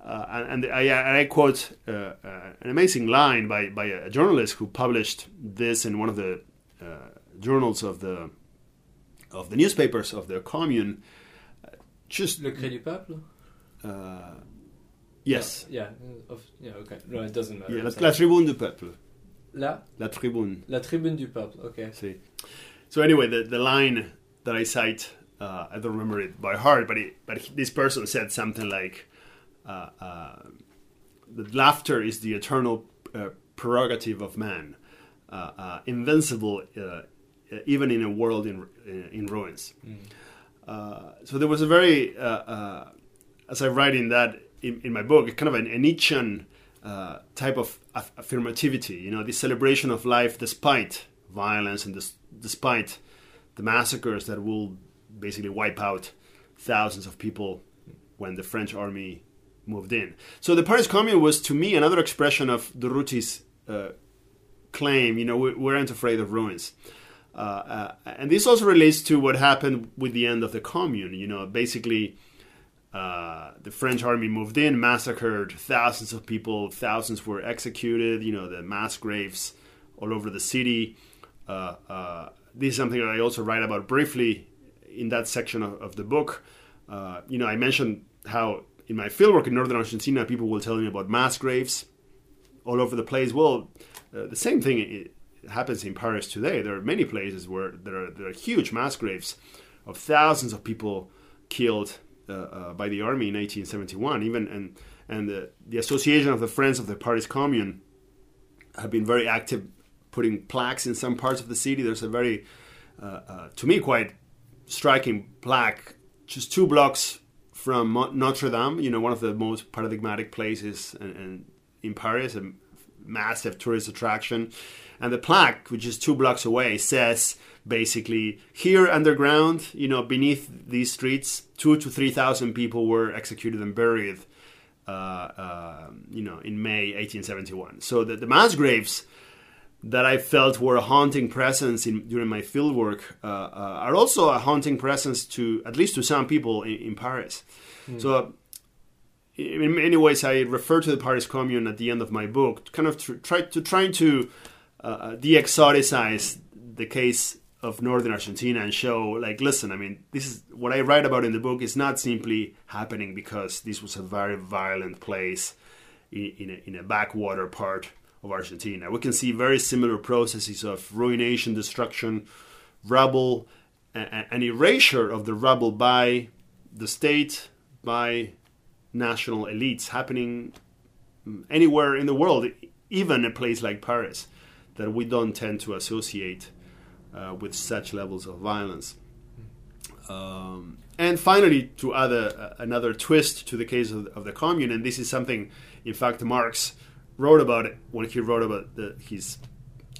Uh, and, and, I, and I quote uh, uh, an amazing line by, by a journalist who published this in one of the uh, journals of the of the newspapers of the commune. Uh, just Le Cri du Peuple. Uh, yes. No, yeah. Of, yeah. Okay. No, it doesn't matter. Yeah, la, la Tribune du peuple. La. La Tribune. La Tribune du peuple. Okay. See. So anyway, the, the line that I cite. Uh, I don't remember it by heart, but it, but he, this person said something like, uh, uh, "That laughter is the eternal uh, prerogative of man, uh, uh, invincible uh, even in a world in in ruins." Mm. Uh, so there was a very, uh, uh, as I write in that in, in my book, kind of an, an Nietzschean uh, type of aff- affirmativity. You know, this celebration of life despite violence and des- despite the massacres that will basically wipe out thousands of people when the French army moved in. So the Paris Commune was, to me, another expression of Durruti's uh, claim, you know, we, we aren't afraid of ruins. Uh, uh, and this also relates to what happened with the end of the Commune. You know, basically, uh, the French army moved in, massacred thousands of people, thousands were executed, you know, the mass graves all over the city. Uh, uh, this is something that I also write about briefly in that section of, of the book. Uh, you know, I mentioned how in my fieldwork in northern Argentina, people will tell me about mass graves all over the place. Well, uh, the same thing it, it happens in Paris today. There are many places where there are, there are huge mass graves of thousands of people killed uh, uh, by the army in eighteen seventy-one. Even and and the, the Association of the Friends of the Paris Commune have been very active, putting plaques in some parts of the city. There's a very, uh, uh, to me, quite striking plaque just two blocks from Notre Dame, you know, one of the most paradigmatic places in, in, in Paris, a massive tourist attraction. And the plaque, which is two blocks away, says basically, here underground, you know, beneath these streets, two to three thousand people were executed and buried, uh, uh, you know, in May eighteen seventy-one. So the, the mass graves that I felt were a haunting presence in, during my fieldwork uh, uh, are also a haunting presence to, at least to some people in, in Paris. Mm. So uh, in many ways, I refer to the Paris Commune at the end of my book, kind of tr- try to trying to uh, de-exoticize the case of northern Argentina and show, like, listen, I mean, this is what I write about in the book is not simply happening because this was a very violent place in, in, a, in a backwater part of Argentina. We can see very similar processes of ruination, destruction, rubble, and, and erasure of the rubble by the state, by national elites, happening anywhere in the world, even a place like Paris, that we don't tend to associate uh, with such levels of violence. Um, and finally, to other uh, another twist to the case of, of the Commune, and this is something, in fact, Marx wrote about it when he wrote about the, his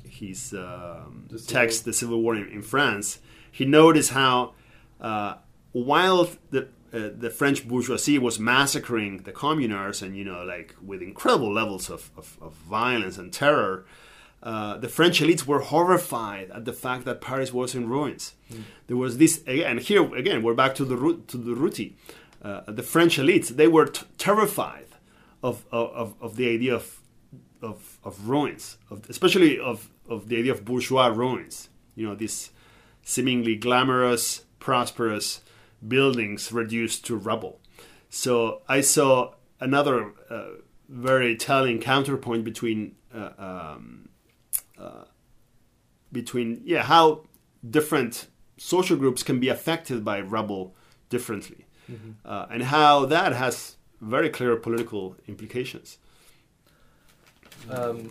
his um, the text, The Civil War in, in France. He noticed how uh, while the uh, the French bourgeoisie was massacring the communards and, you know, like with incredible levels of, of, of violence and terror, uh, the French elites were horrified at the fact that Paris was in ruins. Mm. There was this, and here again, we're back to the to Durruti. uh, the French elites, they were t terrified of, of of the idea of of, of ruins, of, especially of, of the idea of bourgeois ruins. You know, these seemingly glamorous, prosperous buildings reduced to rubble. So I saw another uh, very telling counterpoint between uh, um, uh, between yeah how different social groups can be affected by rubble differently, mm-hmm. uh, and how that has very clear political implications. Um,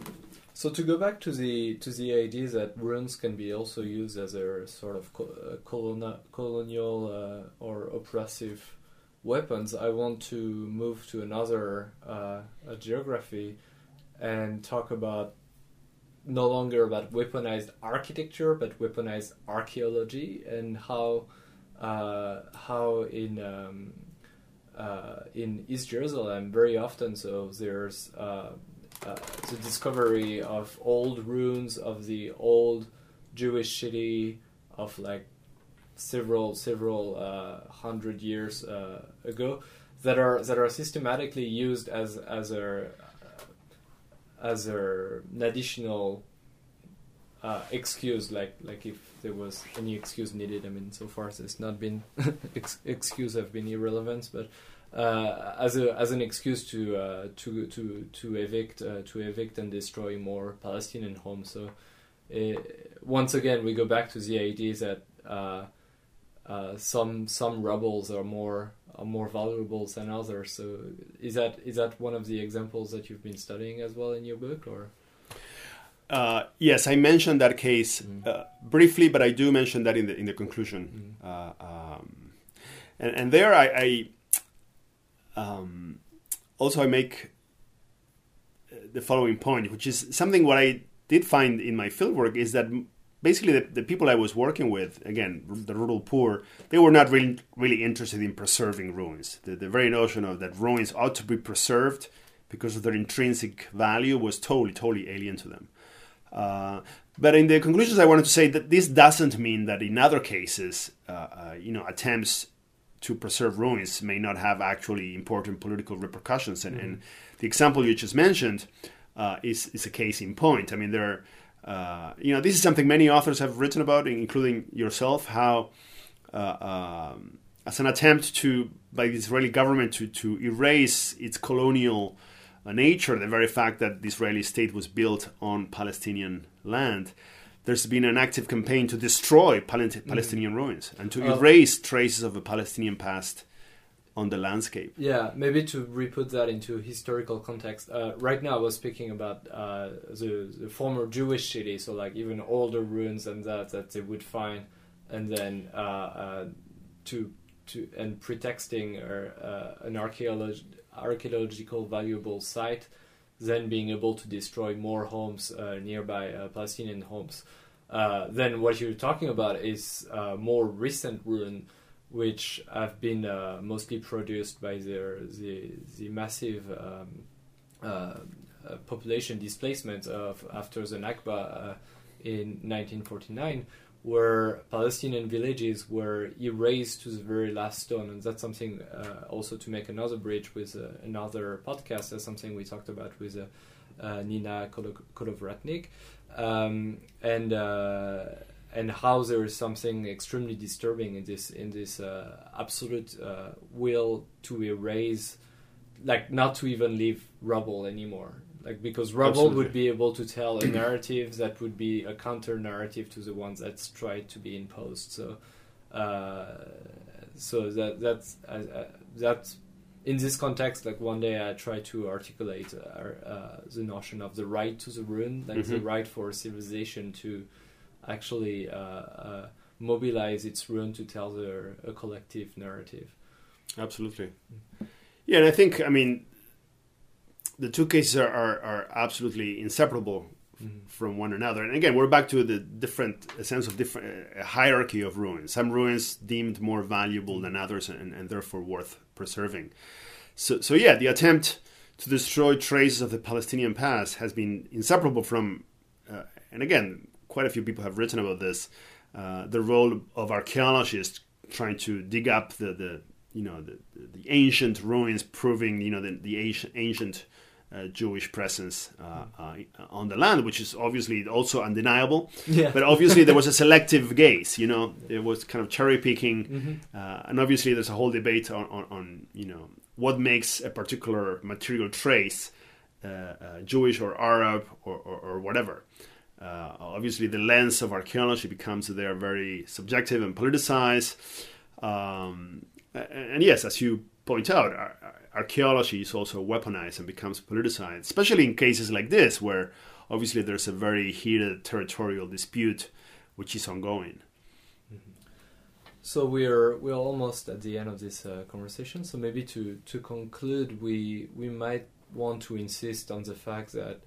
so to go back to the to the idea that ruins can be also used as a sort of colon colonial uh, or oppressive weapons, I want to move to another uh, a geography and talk about no longer about weaponized architecture, but weaponized archaeology, and how uh, how in um, uh, in East Jerusalem very often so there's uh, uh, the discovery of old ruins of the old Jewish city of like several several uh, hundred years uh, ago that are that are systematically used as as a as a, an additional uh, excuse, like like if there was any excuse needed. I mean, so far there's not been ex excuse have been irrelevant, but uh, as a as an excuse to uh, to to to evict uh, to evict and destroy more Palestinian homes. So uh, once again, we go back to the idea that uh, uh, some some rebels are more are more valuable than others. So is that is that one of the examples that you've been studying as well in your book, or? Uh, yes, I mentioned that case mm. uh, briefly, but I do mention that in the in the conclusion. Mm. Uh, um, and, and there, I, I um, also I make the following point, which is something what I did find in my fieldwork is that. Basically, the, the people I was working with, again, the rural poor, they were not really, really interested in preserving ruins. The, the very notion of that ruins ought to be preserved because of their intrinsic value was totally, totally alien to them. Uh, but in the conclusions, I wanted to say that this doesn't mean that in other cases, uh, uh, you know, attempts to preserve ruins may not have actually important political repercussions. And, mm-hmm. and the example you just mentioned uh, is, is a case in point. I mean, there are... Uh, you know, this is something many authors have written about, including yourself, how uh, um, as an attempt to by the Israeli government to, to erase its colonial nature, the very fact that the Israeli state was built on Palestinian land, there's been an active campaign to destroy Pal Palestinian mm. ruins and to oh. erase traces of a Palestinian past on the landscape. Yeah, maybe to re-put that into historical context. Uh, right now I was speaking about uh, the, the former Jewish city, so like even older ruins and that that they would find, and then uh, uh, to to and pretexting or, uh, an archaeolog archaeological valuable site, then being able to destroy more homes, uh, nearby uh, Palestinian homes. Uh, then what you're talking about is uh, more recent ruin, which have been uh, mostly produced by their, the the massive um, uh, population displacement of after the Nakba uh, in nineteen forty-nine, where Palestinian villages were erased to the very last stone, and that's something uh, also to make another bridge with uh, another podcast. That's something we talked about with uh, uh, Nina Kolovratnik, um, and. Uh, And how there is something extremely disturbing in this in this uh, absolute uh, will to erase, like not to even leave rubble anymore, like because rubble Absolutely. Would be able to tell a narrative that would be a counter narrative to the ones that's tried to be imposed. So, uh, so that that's uh, that's in this context. Like one day I try to articulate uh, uh, the notion of the right to the ruin, like mm-hmm. the right for civilization to. Actually, uh, uh, mobilize its ruin to tell their, a collective narrative. Absolutely, yeah. And I think, I mean, the two cases are are, are absolutely inseparable mm-hmm. from one another. And again, we're back to the different a sense of different uh, hierarchy of ruins. Some ruins deemed more valuable than others, and, and therefore worth preserving. So, so yeah, the attempt to destroy traces of the Palestinian past has been inseparable from, uh, and again. Quite a few people have written about this, uh, the role of archaeologists trying to dig up the, the you know, the, the, the ancient ruins proving, you know, the, the ancient, ancient uh, Jewish presence uh, uh, on the land, which is obviously also undeniable. Yeah. But obviously there was a selective gaze, you know, there was kind of cherry picking. Mm-hmm. uh, and obviously there's a whole debate on, on, on, you know, what makes a particular material trace uh, uh, Jewish or Arab or, or, or whatever. Uh, obviously the lens of archaeology becomes there very subjective and politicized. Um, and yes, as you point out, ar- archaeology is also weaponized and becomes politicized, especially in cases like this, where obviously there's a very heated territorial dispute, which is ongoing. Mm-hmm. So we're we're almost at the end of this uh, conversation. So maybe to, to conclude, we we might want to insist on the fact that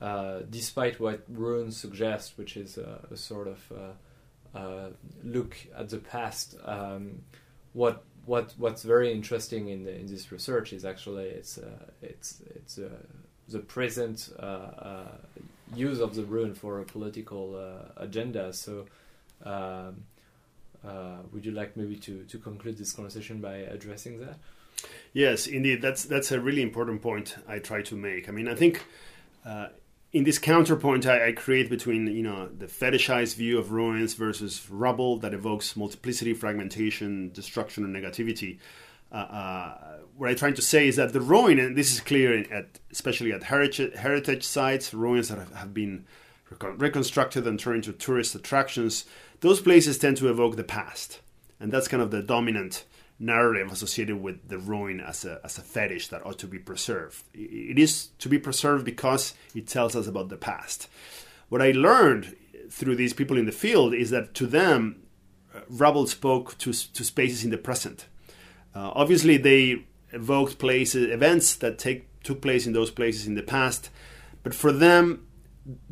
Uh, despite what ruins suggest, which is uh, a sort of uh, uh, look at the past, um, what what what's very interesting in the, in this research is actually it's uh, it's it's uh, the present uh, uh, use of the ruin for a political uh, agenda. So, um, uh, would you like maybe to, to conclude this conversation by addressing that? Yes, indeed, that's that's a really important point I try to make. I mean, I think. Uh, in this counterpoint I, I create between, you know, the fetishized view of ruins versus rubble that evokes multiplicity, fragmentation, destruction, and negativity. Uh, uh, what I'm trying to say is that the ruin, and this is clear at, especially at heritage, heritage sites, ruins that have, have been recon- reconstructed and turned into tourist attractions, those places tend to evoke the past. And that's kind of the dominant narrative associated with the ruin as a as a fetish that ought to be preserved. It is to be preserved because it tells us about the past. What I learned through these people in the field is that to them, rubble spoke to to spaces in the present. Uh, obviously, they evoked places, events that take took place in those places in the past, but for them,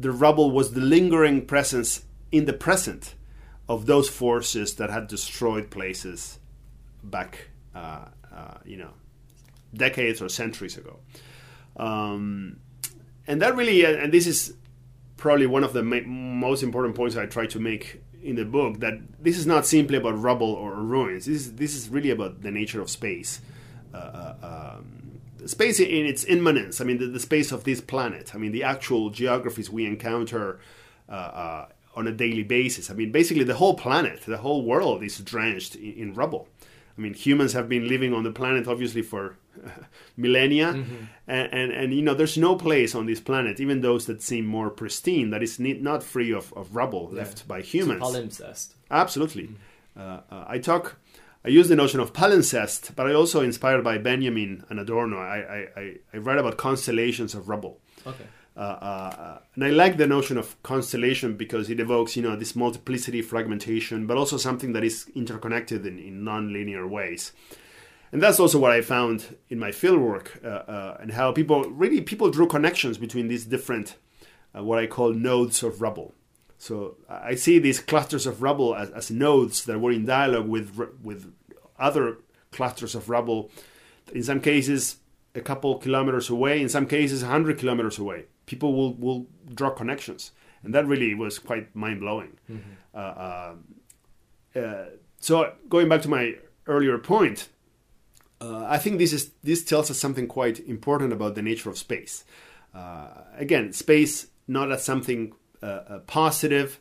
the rubble was the lingering presence in the present of those forces that had destroyed places back, uh, uh, you know, decades or centuries ago. Um, and that really, and this is probably one of the ma- most important points I try to make in the book, that this is not simply about rubble or ruins. This is, this is really about the nature of space. Uh, um, space in its immanence. I mean, the, the space of this planet. I mean, the actual geographies we encounter uh, uh, on a daily basis. I mean, basically the whole planet, the whole world is drenched in, in rubble. I mean, humans have been living on the planet, obviously, for uh, millennia. Mm-hmm. And, and, and, you know, there's no place on this planet, even those that seem more pristine, that is ne- not free of, of rubble yeah. left by humans. It's a palimpsest. Absolutely. Mm-hmm. Uh, uh, I talk, I use the notion of palimpsest, but I also inspired by Benjamin and Adorno. I, I, I write about constellations of rubble. Okay. Uh, uh, and I like the notion of constellation because it evokes, you know, this multiplicity, fragmentation, but also something that is interconnected in, in non-linear ways. And that's also what I found in my fieldwork uh, uh, and how people, really people drew connections between these different, uh, what I call nodes of rubble. So I see these clusters of rubble as, as nodes that were in dialogue with with other clusters of rubble, in some cases a couple kilometers away, in some cases one hundred kilometers away. People will, will draw connections. And that really was quite mind-blowing. Mm-hmm. Uh, uh, so going back to my earlier point, uh, I think this is this tells us something quite important about the nature of space. Uh, again, space not as something uh, positive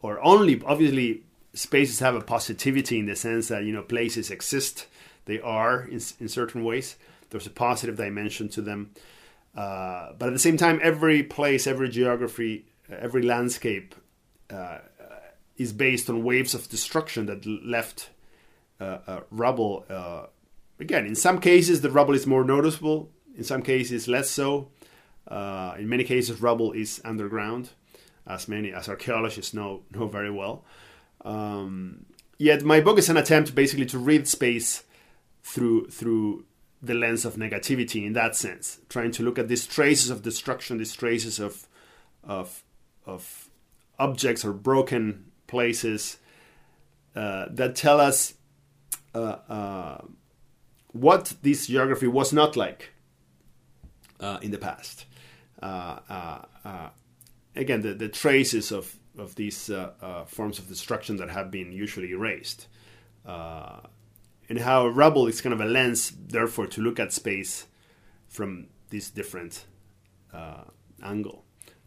or only, obviously, spaces have a positivity in the sense that, you know, places exist. They are in, in certain ways. There's a positive dimension to them. Uh, but at the same time, every place, every geography, every landscape uh, is based on waves of destruction that left uh, uh, rubble. Uh, again, in some cases, the rubble is more noticeable. In some cases, less so. Uh, in many cases, rubble is underground, as many as archaeologists know know very well. Um, yet, my book is an attempt, basically, to read space through through. the lens of negativity in that sense, trying to look at these traces of destruction, these traces of of, of objects or broken places uh, that tell us uh, uh, what this geography was not like uh, in the past. Uh, uh, uh, again, the, the traces of, of these uh, uh, forms of destruction that have been usually erased. Uh, and how Rubble is kind of a lens, therefore, to look at space from this different uh, angle.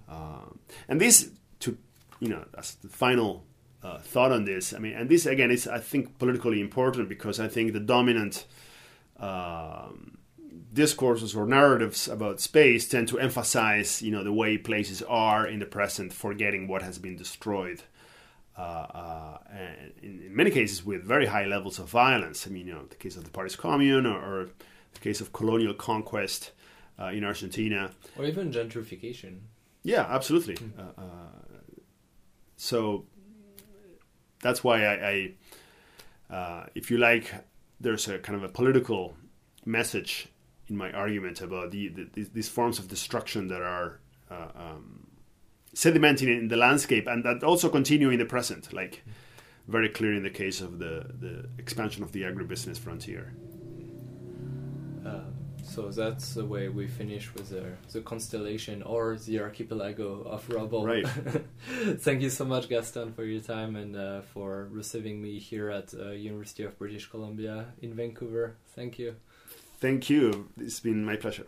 Uh, and this, to you know, as the final uh, thought on this, I mean, and this, again, is, I think, politically important, because I think the dominant uh, discourses or narratives about space tend to emphasize, you know, the way places are in the present, forgetting what has been destroyed. Uh, uh, and in, in many cases with very high levels of violence. I mean, you know, the case of the Paris Commune, or, or the case of colonial conquest uh, in Argentina. Or even gentrification. Yeah, absolutely. Mm-hmm. Uh, uh, so that's why I, I uh, if you like, there's a kind of a political message in my argument about the, the, these forms of destruction that are uh, um, sedimenting in the landscape, and that also continue in the present, like very clear in the case of the, the expansion of the agribusiness frontier. Uh, so that's the way we finish with the, the constellation, or the archipelago of Rubble. Right. Thank you so much, Gaston, for your time, and uh, for receiving me here at uh, University of British Columbia in Vancouver. Thank you. Thank you. It's been my pleasure.